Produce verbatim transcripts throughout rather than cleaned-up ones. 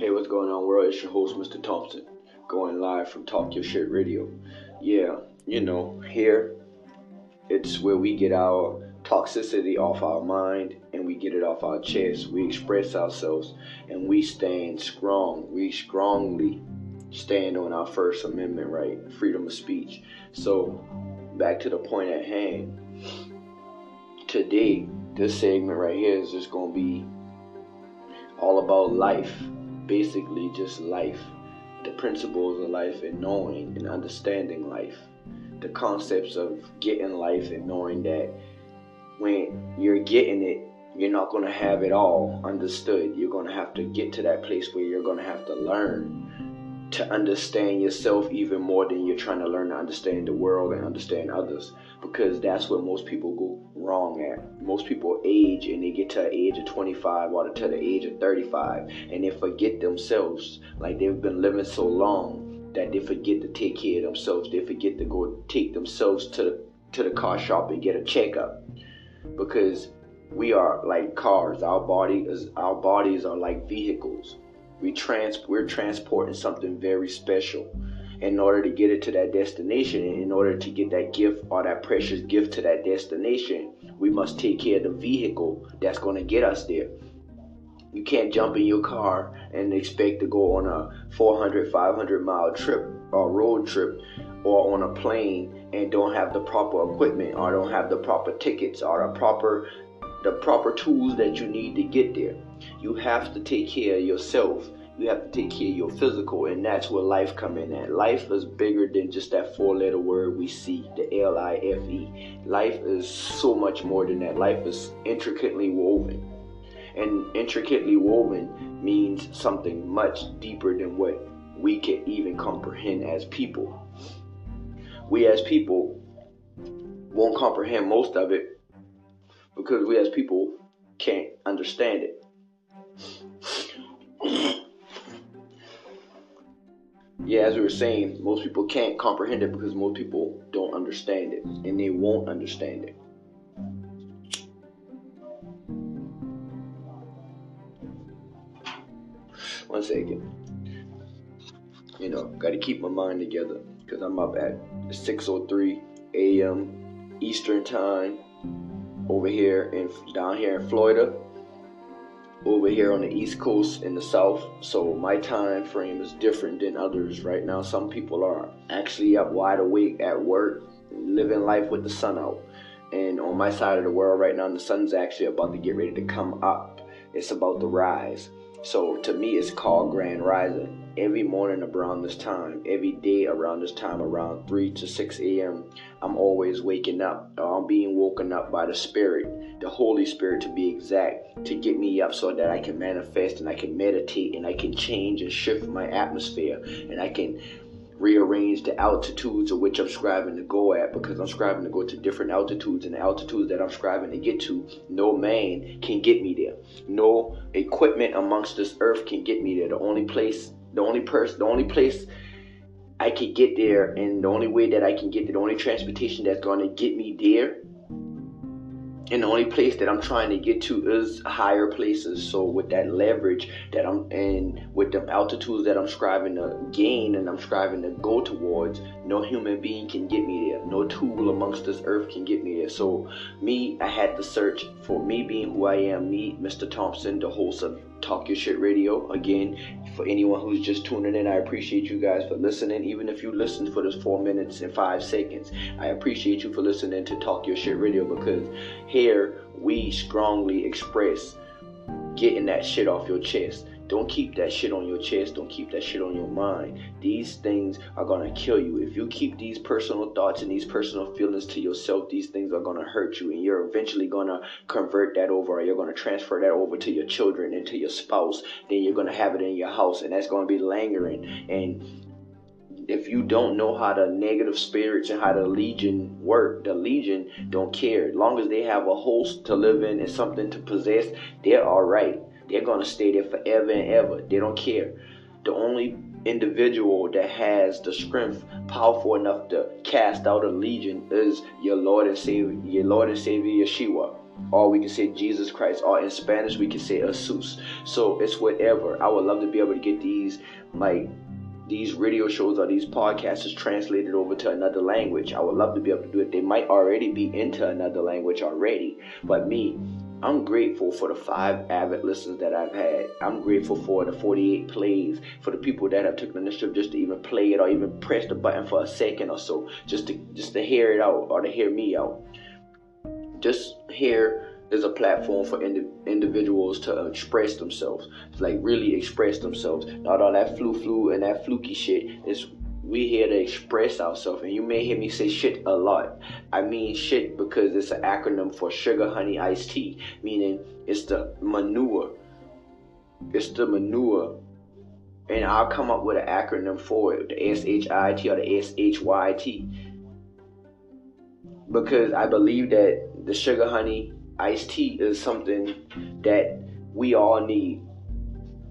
Hey, what's going on, world? It's your host, Mister Thompson, going live from Talk Your Shit Radio. Yeah, you know, here, it's where we get our toxicity off our mind and we get it off our chest. We express ourselves and we stand strong. We strongly stand on our First Amendment right, freedom of speech. So, back to the point at hand. Today, this segment right here is just going to be all about life. Basically just life, the principles of life, and knowing and understanding life, the concepts of getting life and knowing that when you're getting it, you're not going to have it all understood. You're going to have to get to that place where you're going to have to learn to understand yourself even more than you're trying to learn to understand the world and understand others, because that's what most people go wrong at. Most people age and they get to the age of twenty-five or to the age of thirty-five and they forget themselves. Like, they've been living so long that they forget to take care of themselves. They forget to go take themselves to the, to the car shop and get a checkup, because we are like cars. Our body is, our bodies are like vehicles. We trans, we're transporting something very special in order to get it to that destination. And in order to get that gift or that precious gift to that destination, we must take care of the vehicle that's going to get us there. You can't jump in your car and expect to go on a four hundred, five hundred mile trip or road trip or on a plane and don't have the proper equipment or don't have the proper tickets or the proper, the proper tools that you need to get there. You have to take care of yourself. You have to take care of your physical, and that's where life come in at. Life is bigger than just that four-letter word we see, the L I F E. Life is so much more than that. Life is intricately woven, and intricately woven means something much deeper than what we can even comprehend as people. We as people won't comprehend most of it because we as people can't understand it. Yeah, as we were saying, most people can't comprehend it because most people don't understand it, and they won't understand it. One second. You know, got to keep my mind together because I'm up at six oh three a.m. Eastern Time over here in down here in Florida. Over here on the East Coast in the South, so my time frame is different than others right now. Some people are actually up wide awake at work, living life with the sun out. And on my side of the world right now, the sun's actually about to get ready to come up. It's about to rise. So to me, it's called Grand Rising. Every morning around this time, every day around this time, around three to six a.m., I'm always waking up. I'm being woken up by the Spirit, the Holy Spirit to be exact, to get me up so that I can manifest and I can meditate and I can change and shift my atmosphere and I can rearrange the altitudes of which I'm striving to go at, because I'm striving to go to different altitudes, and the altitudes that I'm striving to get to, no man can get me there. No equipment amongst this earth can get me there. The only place, the only person, the only place I can get there, and the only way that I can get there, the only transportation that's going to get me there, and the only place that I'm trying to get to is higher places. So with that leverage that I'm in, with the altitudes that I'm striving to gain and I'm striving to go towards, no human being can get me there. No tool amongst this earth can get me there. So me, I had to search for me being who I am, me, Mister Thompson, the host of Talk Your Shit Radio. Again, for anyone who's just tuning in, I appreciate you guys for listening. Even if you listened for this four minutes and five seconds, I appreciate you for listening to Talk Your Shit Radio, because here we strongly express getting that shit off your chest. Don't keep that shit on your chest. Don't keep that shit on your mind. These things are going to kill you. If you keep these personal thoughts and these personal feelings to yourself, these things are going to hurt you. And you're eventually going to convert that over, or you're going to transfer that over to your children and to your spouse. Then you're going to have it in your house, and that's going to be lingering. And if you don't know how the negative spirits and how the legion work, the legion don't care. As long as they have a host to live in and something to possess, they're all right. They're going to stay there forever and ever. They don't care. The only individual that has the strength powerful enough to cast out a legion is your Lord and Savior, your Lord and Savior Yeshua. or we can say Jesus Christ, or in Spanish we can say Jesus. So it's whatever. I would love to be able to get these like these radio shows or these podcasts is translated over to another language. I would love to be able to do it. They might already be into another language already, but me, I'm grateful for the five avid listeners that I've had. I'm grateful for the forty-eight plays, for the people that have taken the initiative just to even play it or even press the button for a second or so, just to just to hear it out or to hear me out. Just here is a platform for indi- individuals to express themselves, like really express themselves. Not all that flu flu and that fluky shit. It's we here to express ourselves, and you may hear me say shit a lot. I mean shit because it's an acronym for sugar, honey, iced tea, meaning it's the manure. It's the manure. And I'll come up with an acronym for it, the S H I T or the S H Y T. Because I believe that the sugar, honey, iced tea is something that we all need.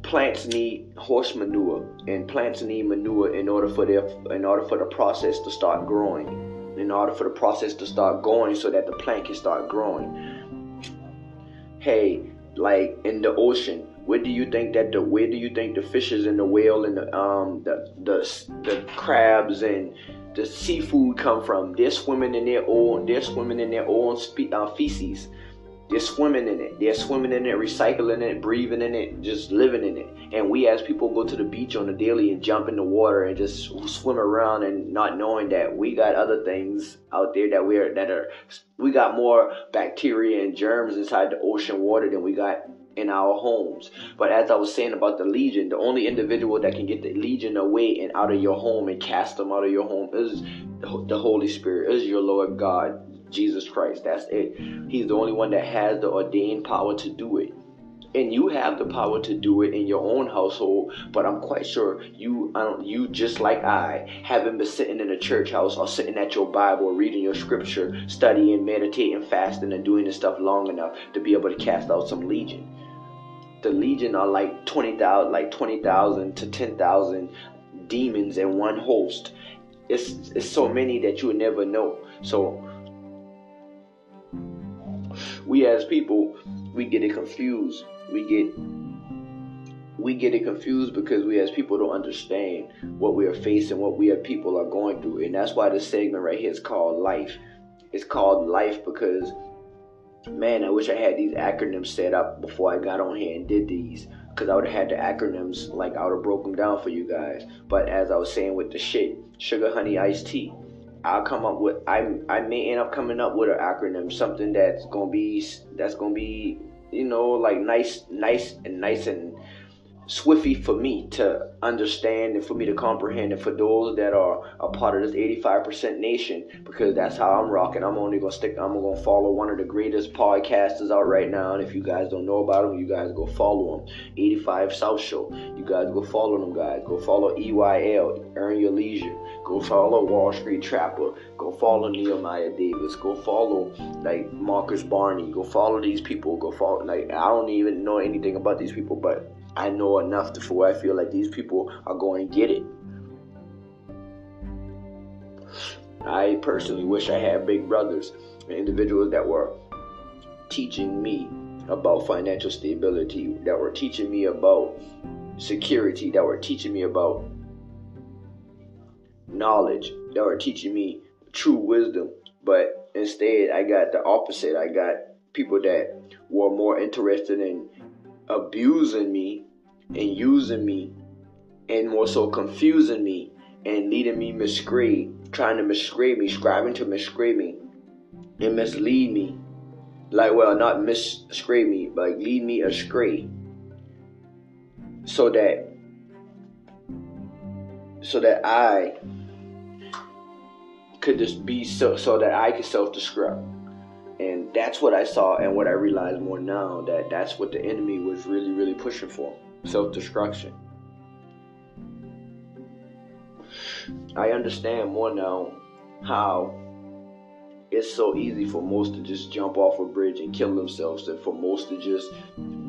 Plants need horse manure, and plants need manure in order for their, in order for the process to start growing, in order for the process to start going, so that the plant can start growing. Hey, like in the ocean, where do you think that the where do you think the fishes and the whale and the um the the the crabs and the seafood come from? They're swimming in their own they're swimming in their own spe- uh, feces. They're swimming in it. They're swimming in it, recycling it, breathing in it, just living in it. And we as people go to the beach on the daily and jump in the water and just swim around, and not knowing that we got other things out there that we're that are we got more bacteria and germs inside the ocean water than we got in our homes. But as I was saying about the legion, the only individual that can get the legion away and out of your home and cast them out of your home is the Holy Spirit, is your Lord God. Jesus Christ, that's it. He's the only one that has the ordained power to do it. And you have the power to do it in your own household, but I'm quite sure you I don't, you just like I haven't been sitting in a church house or sitting at your Bible, reading your scripture, studying, meditating, fasting, and doing this stuff long enough to be able to cast out some legion. The legion are like twenty thousand like twenty thousand to ten thousand demons in one host. It's, it's so many that you would never know. So we as people, we get it confused. We get we get it confused because we as people don't understand what we are facing, what we as people are going through. And that's why this segment right here is called Lyfe. It's called Lyfe because, man, I wish I had these acronyms set up before I got on here and did these. Because I would have had the acronyms, like I would have broke them down for you guys. But as I was saying with the shit, sugar, honey, iced tea. I'll come up with I'm I may end up coming up with an acronym, something that's gonna be that's gonna be you know like nice nice and nice and swiffy for me to understand and for me to comprehend, and for those that are a part of this eighty-five percent nation, because that's how I'm rocking. I'm only gonna stick I'm gonna follow one of the greatest podcasters out right now, and if you guys don't know about him, you guys go follow him. Eighty-five South Show, you guys go follow them guys. Go follow E Y L, Earn Your Leisure. Go follow Wall Street Trapper. Go follow Nehemiah Davis. Go follow like Marcus Barney. Go follow these people. Go follow like I don't even know anything about these people, but I know enough to where I feel like these people are going to get it. I personally wish I had big brothers and individuals that were teaching me about financial stability, that were teaching me about security, that were teaching me about knowledge, that were teaching me true wisdom. But instead, I got the opposite. I got people that were more interested in abusing me and using me, and more so confusing me and leading me astray, trying to misstray me, striving to mistray me and mislead me. Like, well, not mistray me, but like lead me astray, so that so that I could just be so so that I could self-destruct. And that's what I saw, and what I realize more now, that that's what the enemy was really, really pushing for, self-destruction. I understand more now how it's so easy for most to just jump off a bridge and kill themselves, and for most to just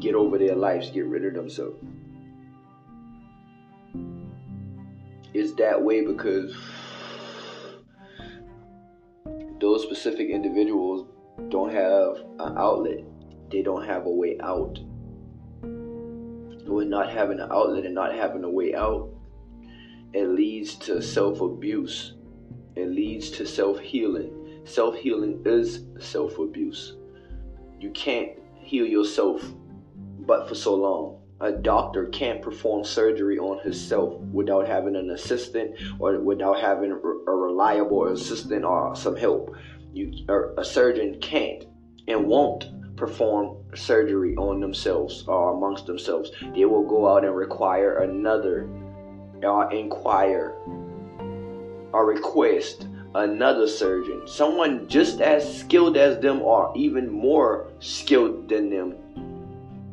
get over their lives, get rid of themselves. It's that way because those specific individuals don't have an outlet. They don't have a way out. With not having an outlet and not having a way out, it leads to self-abuse. It leads to self-healing. Self-healing is self-abuse. You can't heal yourself but for so long. A doctor can't perform surgery on himself without having an assistant or without having a reliable assistant or some help. You, a surgeon can't and won't perform surgery on themselves or amongst themselves. They will go out and require another, or inquire, or request another surgeon, someone just as skilled as them or even more skilled than them,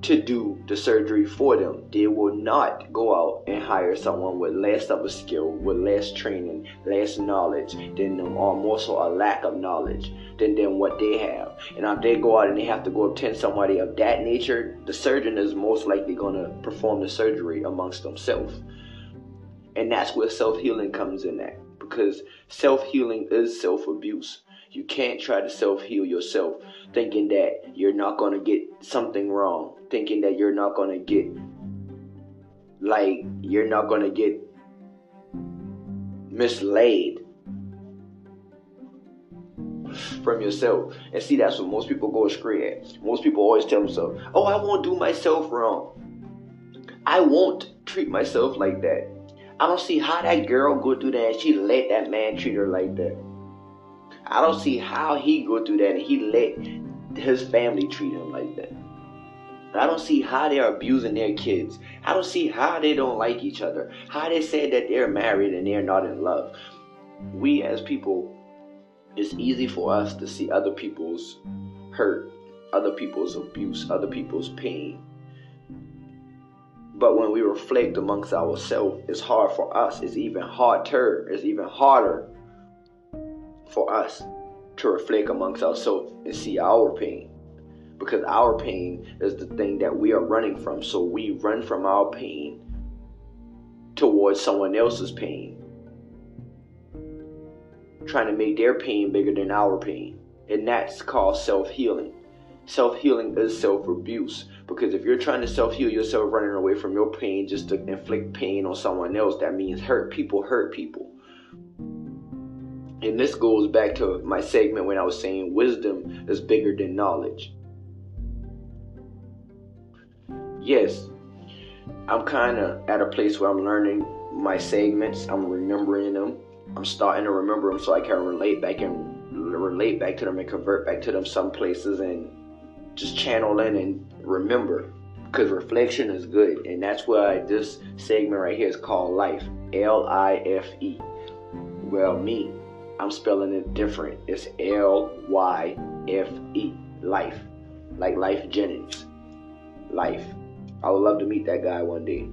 to do the surgery for them. They will not go out and hire someone with less of a skill, with less training, less knowledge than them, or more so a lack of knowledge than than what they have. And if they go out and they have to go attend somebody of that nature, the surgeon is most likely going to perform the surgery amongst themselves. And that's where self-healing comes in at, because self-healing is self-abuse. You can't try to self-heal yourself thinking that you're not going to get something wrong, thinking that you're not going to get, like, you're not going to get mislaid from yourself. And see, that's what most people go astray at. Most people always tell themselves, oh, I won't do myself wrong. I won't treat myself like that. I don't see how that girl go through that and she let that man treat her like that. I don't see how he go through that and he let his family treat him like that. I don't see how they're abusing their kids. I don't see how they don't like each other. How they said that they're married and they're not in love. We as people, it's easy for us to see other people's hurt, other people's abuse, other people's pain. But when we reflect amongst ourselves, it's hard for us. It's even harder. It's even harder for us to reflect amongst ourselves and see our pain, because our pain is the thing that we are running from. So we run from our pain towards someone else's pain, trying to make their pain bigger than our pain. And that's called self-healing. Self-healing is self-abuse, because if you're trying to self-heal yourself running away from your pain just to inflict pain on someone else, that means hurt people hurt people. And this goes back to my segment when I was saying wisdom is bigger than knowledge. Yes, I'm kind of at a place where I'm learning my segments. I'm remembering them. I'm starting to remember them so I can relate back and relate back to them and convert back to them some places and just channel in and remember. Because reflection is good. And that's why this segment right here is called Lyfe. L I F E. Well, me. I'm spelling it different. It's L Y F E, Lyfe, like Lyfe Jennings, Lyfe. I would love to meet that guy one day.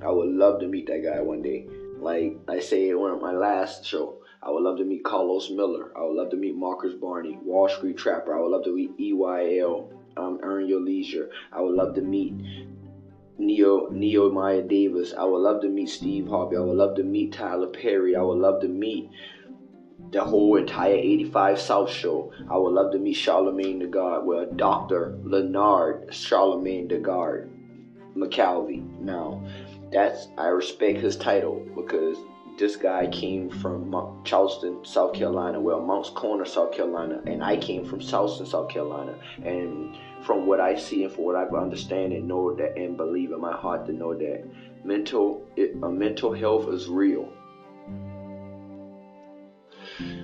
I would love to meet that guy one day. Like I say in one of my last show, I would love to meet Carlos Miller. I would love to meet Marcus Barney, Wall Street Trapper. I would love to meet E Y L, um, Earn Your Leisure. I would love to meet Neo, Nehemiah Davis. I would love to meet Steve Harvey. I would love to meet Tyler Perry. I would love to meet the whole entire Eighty Five South show. I would love to meet Charlamagne tha God. Well, Doctor Lenard Charlamagne tha God McAlvey. Now, that's I respect his title, because this guy came from Charleston, South Carolina. Well, Mounts Corner, South Carolina, and I came from Charleston, South Carolina. And from what I see and from what I understand and know that and believe in my heart to know that mental it, uh, mental health is real.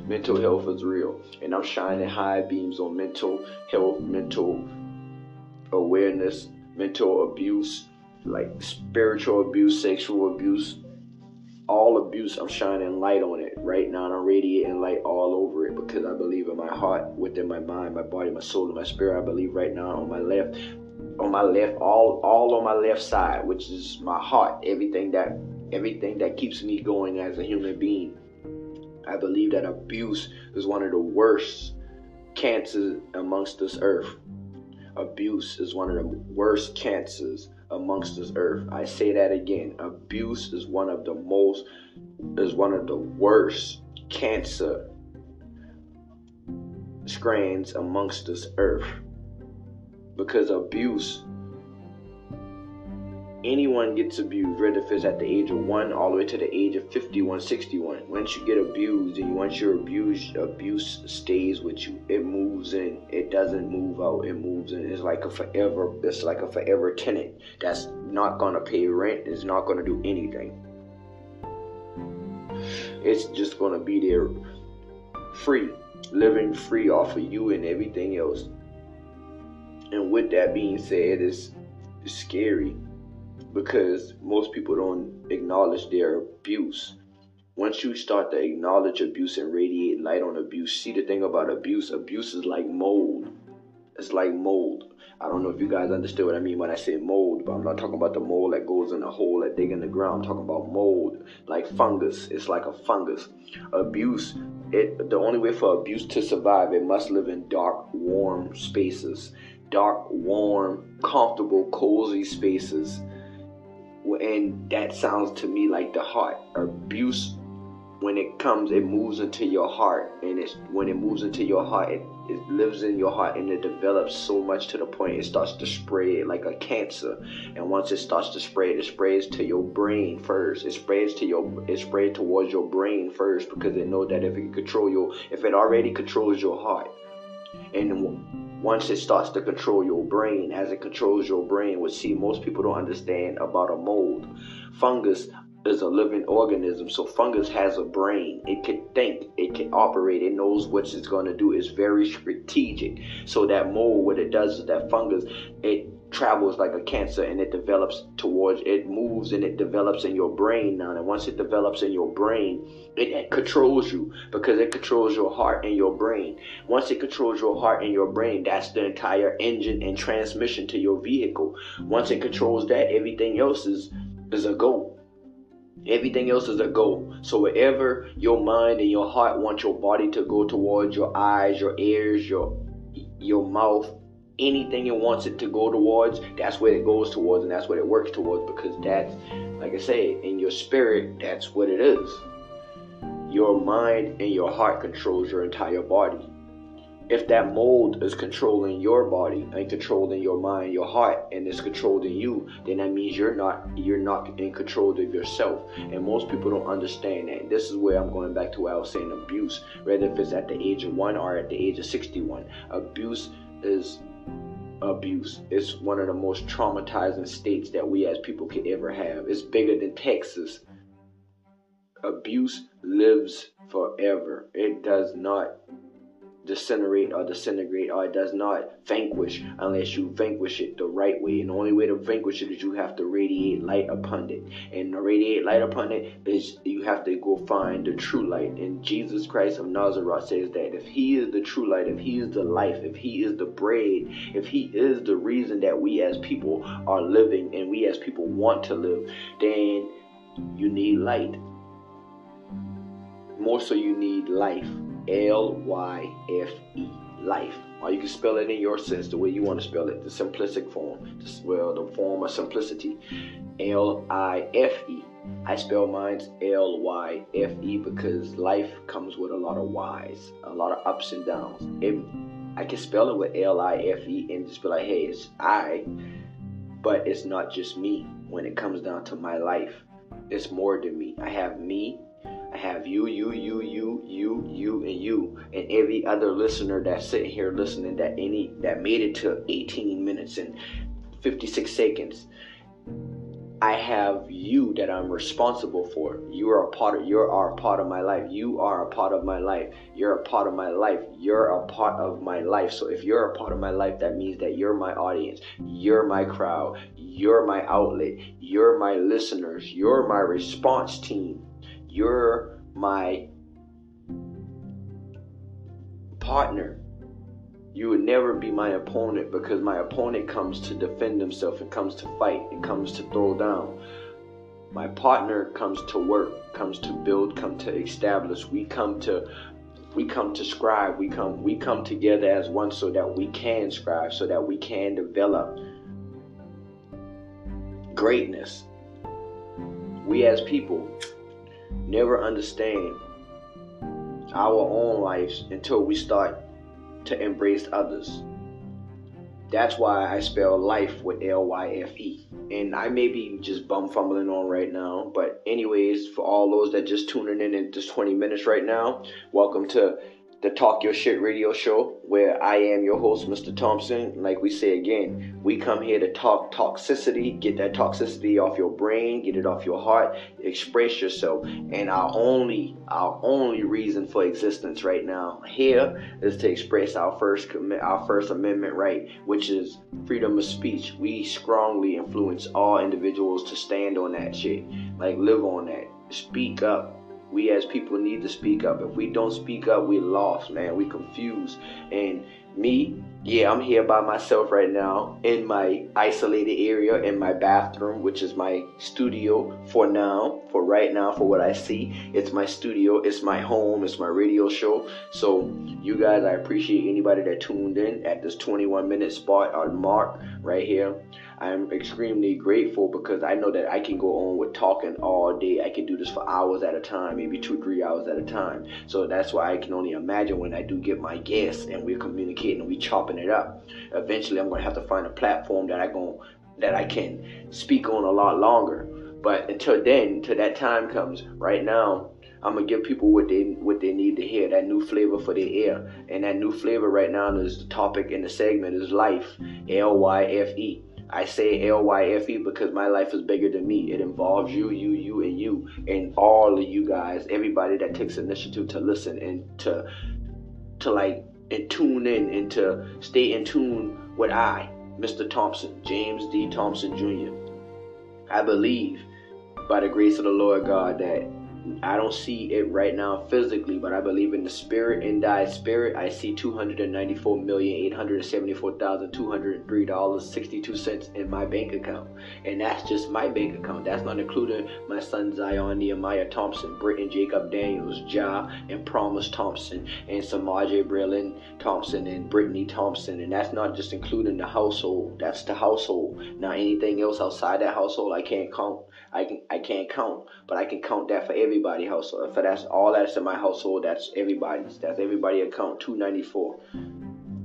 Mental health is real, and I'm shining high beams on mental health, mental awareness, mental abuse, like spiritual abuse, sexual abuse, all abuse. I'm shining light on it right now, and I'm radiating light all over it, because I believe in my heart, within my mind, my body, my soul, and my spirit. I believe right now on my left, on my left, all all on my left side, which is my heart, everything that everything that keeps me going as a human being. I believe that abuse is one of the worst cancers amongst this earth. Abuse is one of the worst cancers amongst this earth. I say that again. Abuse is one of the most, is one of the worst cancer screens amongst this earth, because abuse, anyone gets abused, whether if it's at the age of one all the way to the age of fifty-one, sixty-one. Once you get abused, and once you're abused, abuse stays with you. It moves in. It doesn't move out. It moves in. It's like a forever, it's like a forever tenant that's not going to pay rent. It's not going to do anything. It's just going to be there free, living free off of you and everything else. And with that being said, it's, it's scary, because most people don't acknowledge their abuse. Once you start to acknowledge abuse and radiate light on abuse, see the thing about abuse, abuse is like mold. It's like mold. I don't know if you guys understood what I mean when I say mold, but I'm not talking about the mold that goes in a hole that dig in the ground. I'm talking about mold, like fungus. It's like a fungus. Abuse, it, the only way for abuse to survive, it must live in dark, warm spaces. Dark, warm, comfortable, cozy spaces. And that sounds to me like the heart. Abuse, when it comes, it moves into your heart, and it's when it moves into your heart, it, it lives in your heart, and it develops so much to the point it starts to spread like a cancer. And once it starts to spread, it spreads to your brain first. It spreads to your, it spreads towards your brain first, because it knows that if it control your, if it already controls your heart, and once it starts to control your brain, as it controls your brain, which see most people don't understand about a mold. Fungus is a living organism, so fungus has a brain. It can think, it can operate, it knows what it's going to do. It's very strategic. So that mold, what it does is that fungus, it travels like a cancer, and it develops towards, it moves and it develops in your brain now. And once it develops in your brain, it, it controls you, because it controls your heart and your brain. Once it controls your heart and your brain, that's the entire engine and transmission to your vehicle. Once it controls that, everything else is is a go. Everything else is a goal. So wherever your mind and your heart want your body to go towards, your eyes, your ears, your your mouth, anything it wants it to go towards, that's where it goes towards, and that's what it works towards, because that's, like I say, in your spirit, that's what it is. Your mind and your heart controls your entire body. If that mold is controlling your body and controlling your mind, your heart, and it's controlling you, then that means you're not you're not in control of yourself. And most people don't understand that. This is where I'm going back to what I was saying, abuse, whether if it's at the age of one or at the age of sixty-one. Abuse is abuse. It's one of the most traumatizing states that we as people could ever have. It's bigger than Texas. Abuse lives forever. It does not disintegrate or disintegrate, or it does not vanquish unless you vanquish it the right way. And the only way to vanquish it is you have to radiate light upon it. And to radiate light upon it is you have to go find the true light. And Jesus Christ of Nazareth says that if he is the true light, if he is the life, if he is the bread, if he is the reason that we as people are living and we as people want to live, then you need light. More so, you need life. L Y F E, life. Or you can spell it in your sense, the way you want to spell it, the simplistic form, well, the form of simplicity, L I F E. I spell mine L Y F E because life comes with a lot of Y's, a lot of ups and downs. It, I can spell it with L I F E and just be like, hey, it's I, but it's not just me. When it comes down to my life, it's more than me. I have me. I have you, you, you, you, you, you, and you, and every other listener that's sitting here listening that any that made it to eighteen minutes and fifty-six seconds. I have you that I'm responsible for. You are a part of, you are a part of my life. You are a part of my life. You're a part of my life. You're a part of my life. So if you're a part of my life, that means that you're my audience. You're my crowd. You're my outlet. You're my listeners. You're my response team. You're my partner. You would never be my opponent, because my opponent comes to defend himself and comes to fight and comes to throw down. My partner comes to work, comes to build, comes to establish. We come to we come to scribe. We come we come together as one so that we can scribe, so that we can develop greatness. We as people never understand our own lives until we start to embrace others. That's why I spell life with L Y F E. And I may be just bum fumbling on right now. But anyways, for all those that just tuning in in just twenty minutes right now, welcome to the Talk Your Shit Radio Show, where I am your host, Mister Thompson. Like we say again, we come here to talk toxicity, get that toxicity off your brain, get it off your heart, express yourself. And our only, our only reason for existence right now here is to express our first, our First Amendment right, which is freedom of speech. We strongly influence all individuals to stand on that shit, like live on that, speak up. We as people need to speak up. If we don't speak up, we're lost, man. We're confused. And me, yeah, I'm here by myself right now in my isolated area in my bathroom, which is my studio for now, for right now, for what I see. It's my studio. It's my home. It's my radio show. So you guys, I appreciate anybody that tuned in at this twenty-one minute spot or mark right here. I'm extremely grateful because I know that I can go on with talking all day. I can do this for hours at a time, maybe two, three hours at a time. So that's why I can only imagine when I do get my guests and we're communicating and we're chopping it up. Eventually, I'm going to have to find a platform that I gon' that I can speak on a lot longer. But until then, until that time comes, right now, I'm going to give people what they what they need to hear, that new flavor for their ear. And that new flavor right now is the topic in the segment is life, L Y F E. I say L Y F E because my life is bigger than me. It involves you, you, you, and you, and all of you guys, everybody that takes initiative to listen and to, to like, and tune in and to stay in tune with I, Mister Thompson, James D. Thompson Junior I believe by the grace of the Lord God that I don't see it right now physically, but I believe in the spirit. In thy spirit, I see two hundred ninety-four million, eight hundred seventy-four thousand, two hundred three dollars and sixty-two cents in my bank account. And that's just my bank account. That's not including my son, Zion Nehemiah Thompson, Britton Jacob Daniels, Ja and Promise Thompson, and Samadja Brillin Thompson, and Brittany Thompson. And that's not just including the household. That's the household. Now, anything else outside that household, I can't count. I, can, I can't count, but I can count that for everybody household. For that's all that's in my household, that's everybody's. That's everybody account. two ninety-four,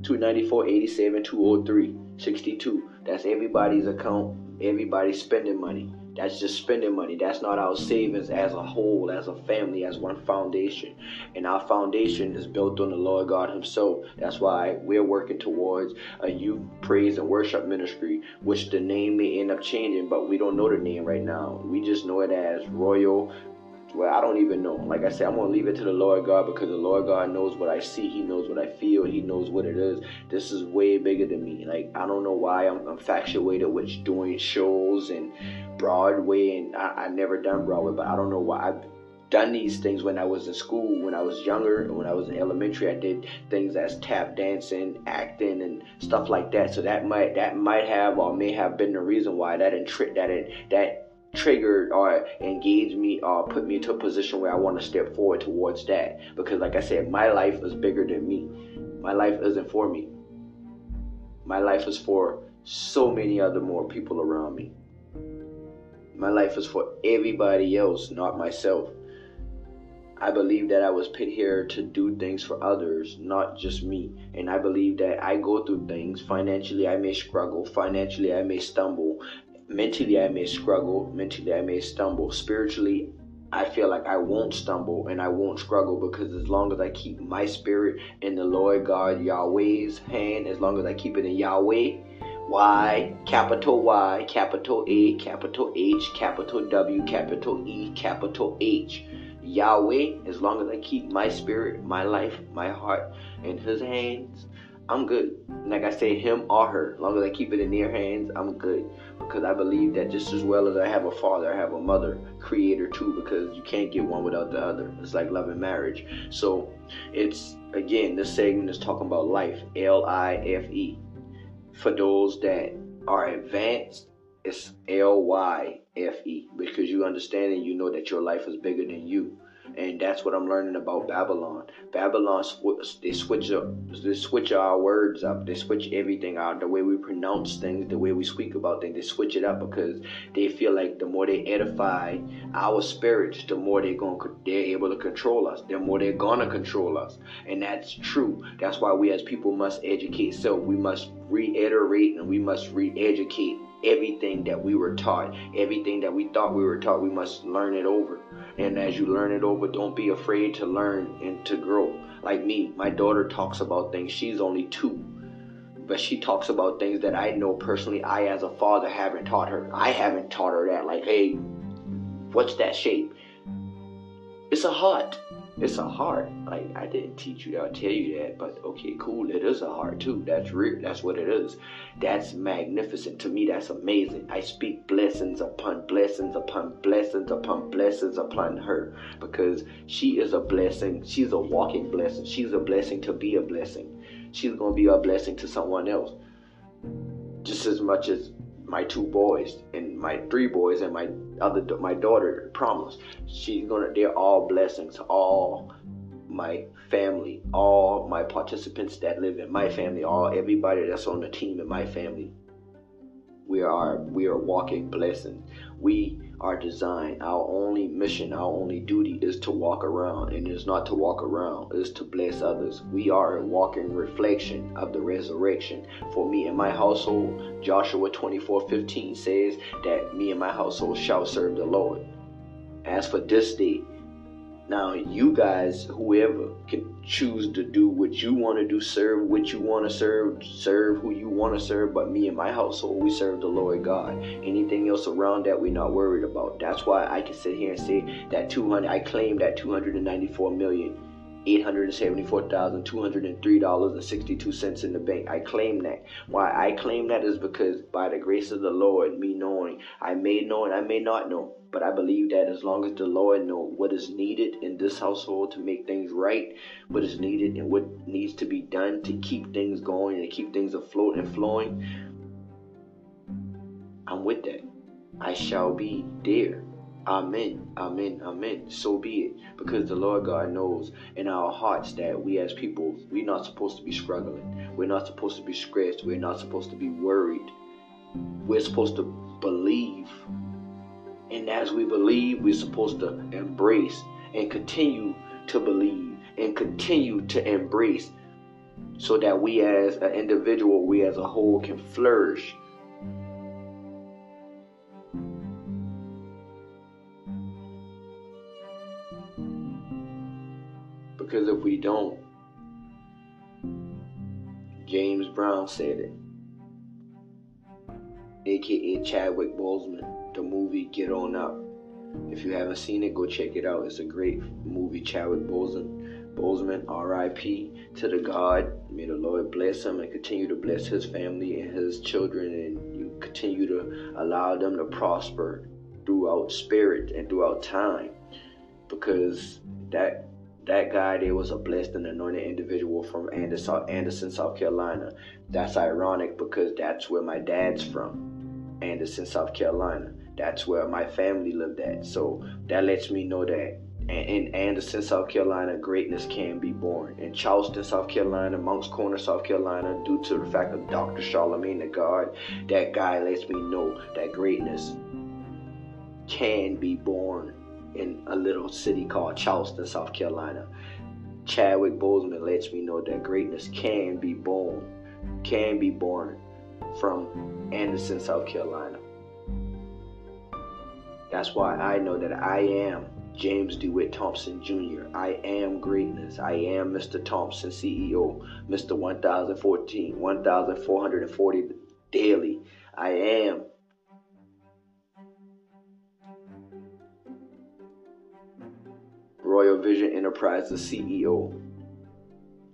two ninety-four, eighty-seven, two oh three, sixty-two. That's everybody's account. Everybody's spending money. That's just spending money. That's not our savings as a whole, as a family, as one foundation. And our foundation is built on the Lord God himself. That's why we're working towards a youth praise and worship ministry, which the name may end up changing, but we don't know the name right now. We just know it as Royal. Well, I don't even know. Like I said, I'm going to leave it to the Lord God because the Lord God knows what I see. He knows what I feel. He knows what it is. This is way bigger than me. Like, I don't know why I'm infatuated with doing shows and Broadway. And I, I never done Broadway, but I don't know why I've done these things when I was in school, when I was younger, when I was in elementary. I did things as tap dancing, acting, and stuff like that. So that might that might have or may have been the reason why that intrigued that it, that. triggered or engaged me or put me into a position where I want to step forward towards that, because like I said, my life is bigger than me. My life isn't for me. My life is for so many other more people around me. My life is for everybody else, not myself. I believe that I was put here to do things for others, not just me. And I believe that I go through things. Financially, I may struggle. Financially, I may stumble. Mentally, I may struggle. Mentally, I may stumble. Spiritually, I feel like I won't stumble and I won't struggle, because as long as I keep my spirit in the Lord God Yahweh's hand, as long as I keep it in Yahweh, Y, capital Y, capital A, capital H, capital W, capital E, capital H, Yahweh, as long as I keep my spirit, my life, my heart in his hands, I'm good. Like I say, him or her. As long as I keep it in their hands, I'm good. Because I believe that just as well as I have a father, I have a mother, creator too, because you can't get one without the other. It's like love and marriage. So it's, again, this segment is talking about life, L I F E. For those that are advanced, it's L Y F E, because you understand and you know that your life is bigger than you. And that's what I'm learning about Babylon. Babylon, they switch up, they switch our words up. They switch everything out, the way we pronounce things, the way we speak about things. They switch it up because they feel like the more they edify our spirits, the more they're going, they're able to control us. The more they're gonna control us, and that's true. That's why we as people must educate self. We must reiterate and we must re-educate everything that we were taught, everything that we thought we were taught. We must learn it over. And as you learn it over, don't be afraid to learn and to grow. Like me, my daughter talks about things. She's only two, but she talks about things that I know personally I as a father haven't taught her. I haven't taught her that. Like, hey, what's that shape? It's a heart. It's a heart. Like, I didn't teach you that or tell you that, but okay, cool. It is a heart too. That's real. That's what it is. That's magnificent. To me, that's amazing. I speak blessings upon blessings upon blessings upon blessings upon her, because she is a blessing. She's a walking blessing. She's a blessing to be a blessing. She's going to be a blessing to someone else. Just as much as my two boys and my three boys and my other my daughter Promise, she's gonna. They're all blessings. All my family, all my participants that live in my family, all everybody that's on the team in my family. We are we are walking blessings. We are designed. Our only mission, our only duty is to walk around, and it's not to walk around. It's to bless others. We are a walking reflection of the resurrection. For me and my household, Joshua twenty-four fifteen says that me and my household shall serve the Lord. As for this day, now you guys, whoever, can choose to do what you want to do, serve what you want to serve, serve who you want to serve. But me and my household, we serve the Lord God. Anything else around that, we're not worried about. That's why I can sit here and say that two hundred, I claim that two hundred ninety-four million, eight hundred seventy-four thousand, two hundred three dollars and sixty-two cents in the bank. I claim that. Why I claim that is because by the grace of the Lord, me knowing, I may know and I may not know, but I believe that as long as the Lord knows what is needed in this household to make things right, what is needed and what needs to be done to keep things going and keep things afloat and flowing, I'm with that. I shall be there. Amen, amen, amen. So be it, because the Lord God knows in our hearts that we as people, we're not supposed to be struggling. We're not supposed to be stressed. We're not supposed to be worried. We're supposed to believe. And as we believe, we're supposed to embrace and continue to believe and continue to embrace, so that we as an individual, we as a whole can flourish. Because if we don't, James Brown said it, aka Chadwick Boseman, the movie Get On Up. If you haven't seen it, go check it out. It's a great movie. Chadwick Boseman, Boseman, R I P to the God. May the Lord bless him and continue to bless his family and his children, and you continue to allow them to prosper throughout spirit and throughout time, because that. That guy there was a blessed and anointed individual from Anderson, South Carolina. That's ironic because that's where my dad's from, Anderson, South Carolina. That's where my family lived at. So that lets me know that in Anderson, South Carolina, greatness can be born. In Charleston, South Carolina, Monk's Corner, South Carolina, due to the fact of Doctor Charlamagne tha God, that guy lets me know that greatness can be born in a little city called Charleston, South Carolina. Chadwick Boseman lets me know that greatness can be born, can be born from Anderson, South Carolina. That's why I know that I am James DeWitt Thompson Junior I am greatness. I am Mister Thompson, C E O, Mister ten fourteen, one thousand four hundred forty daily. I am. Royal Vision Enterprise, the C E O,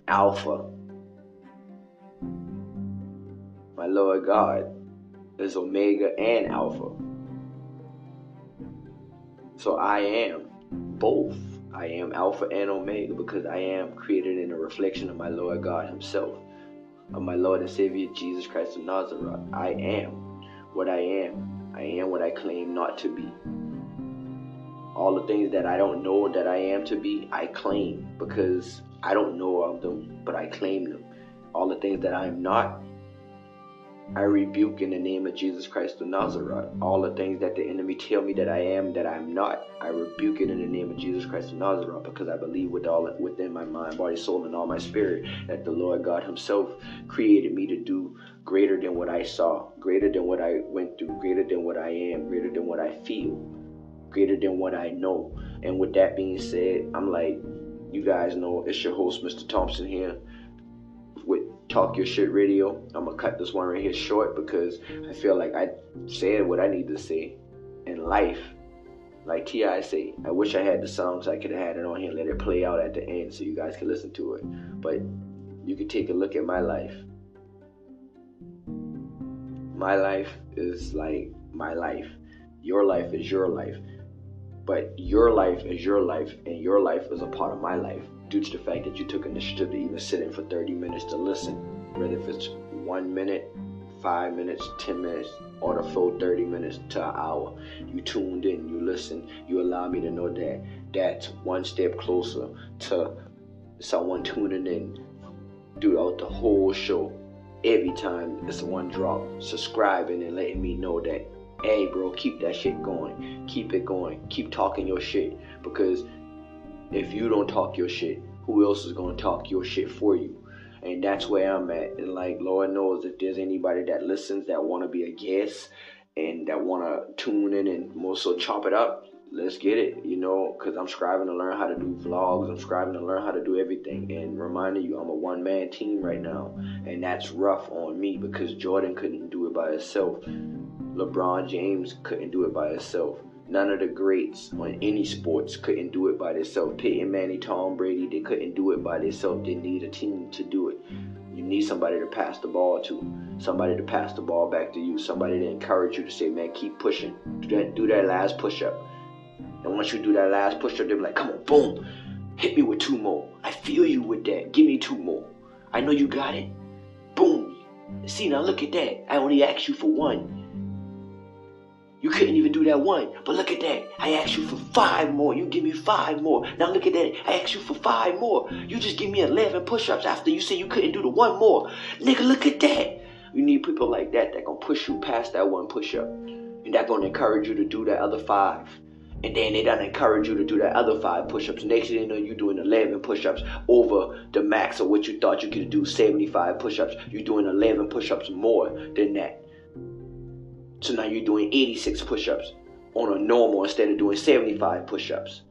Alpha. My Lord God is Omega and Alpha. So I am both. I am Alpha and Omega, because I am created in the reflection of my Lord God himself, of my Lord and Savior Jesus Christ of Nazareth. I am what I am. I am what I claim not to be. All the things that I don't know that I am to be, I claim, because I don't know of them, but I claim them. All the things that I am not, I rebuke in the name of Jesus Christ of Nazareth. All the things that the enemy tell me that I am, that I am not, I rebuke it in the name of Jesus Christ of Nazareth, because I believe with all within my mind, body, soul, and all my spirit that the Lord God himself created me to do greater than what I saw, greater than what I went through, greater than what I am, greater than what I feel, greater than what I know. And with that being said, I'm like, you guys know, it's your host, Mister Thompson here with Talk Your Shit Radio. I'm going to cut this one right here short because I feel like I said what I need to say in life. Like T I say, I wish I had the songs. I could have had it on here and let it play out at the end so you guys can listen to it. But you can take a look at my life. My life is like my life. Your life is your life. But your life is your life, and your life is a part of my life due to the fact that you took initiative to even sit in for thirty minutes to listen, whether if it's one minute, five minutes, ten minutes, or the full thirty minutes to an hour. You tuned in, you listened, you allowed me to know that that's one step closer to someone tuning in throughout the whole show. Every time it's one drop, subscribing and letting me know that, hey bro, keep that shit going, keep it going, keep talking your shit, because if you don't talk your shit, who else is going to talk your shit for you? And that's where I'm at. And like Lord knows, if there's anybody that listens that want to be a guest and that want to tune in and more so chop it up, let's get it, you know, because I'm striving to learn how to do vlogs. I'm striving to learn how to do everything. And reminding you, I'm a one-man team right now, and that's rough on me because Jordan couldn't do it by himself. LeBron James couldn't do it by himself. None of the greats on any sports couldn't do it by themselves. Peyton Manning, Tom Brady, they couldn't do it by themselves. They need a team to do it. You need somebody to pass the ball to, somebody to pass the ball back to you, somebody to encourage you to say, man, keep pushing. Do that, do that last push-up. And once you do that last push-up, they'll be like, come on, boom, hit me with two more. I feel you with that. Give me two more. I know you got it. Boom. See, now look at that. I only asked you for one. You couldn't even do that one, but look at that. I asked you for five more. You give me five more. Now look at that. I asked you for five more. You just give me eleven push-ups after you say you couldn't do the one more. Nigga, look at that. You need people like that that gonna push you past that one push-up, and that gonna encourage you to do that other five. And then they done encourage you to do that other five push-ups. Next thing you know, you're doing eleven push-ups over the max of what you thought you could do, seventy-five push-ups. You're doing eleven push-ups more than that. So now you're doing eighty-six push-ups on a normal instead of doing seventy-five push-ups.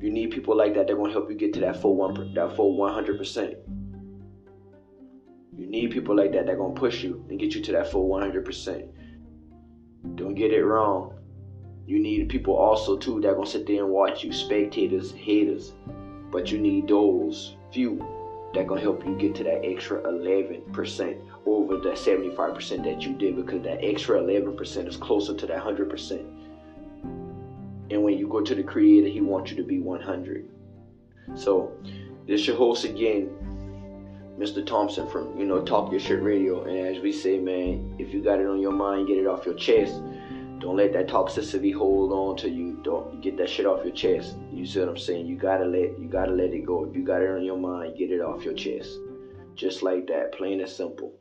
You need people like that. They're going to help you get to that full, one, that full one hundred percent. You need people like that. They're going to push you and get you to that full one hundred percent. Don't get it wrong. You need people also, too, that are going to sit there and watch you. Spectators, haters. But you need those few that are going to help you get to that extra eleven percent. Over that seventy-five percent that you did, because that extra eleven percent is closer to that one hundred percent. And when you go to the Creator, He wants you to be one hundred. So, this your host again, Mister Thompson from, you know, Talk Your Shit Radio. And as we say, man, if you got it on your mind, get it off your chest. Don't let that toxicity hold on to you. Don't get that shit off your chest. You see what I'm saying? You gotta let, you gotta let it go. If you got it on your mind, get it off your chest. Just like that, plain and simple.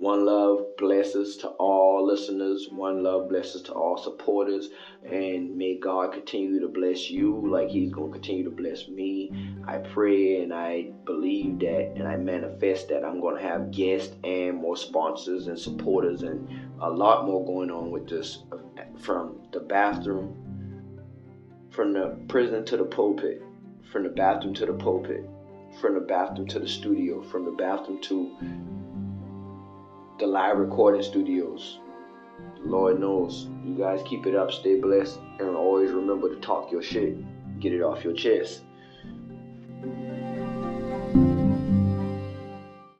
One love, blesses to all listeners. One love, blesses to all supporters. And may God continue to bless you like He's going to continue to bless me. I pray and I believe that, and I manifest that I'm going to have guests and more sponsors and supporters, and a lot more going on with this, from the bathroom, from the prison to the pulpit, from the bathroom to the pulpit, from the bathroom to the studio, from the bathroom to the live recording studios. Lord knows. You guys keep it up, stay blessed, and always remember to talk your shit. Get it off your chest.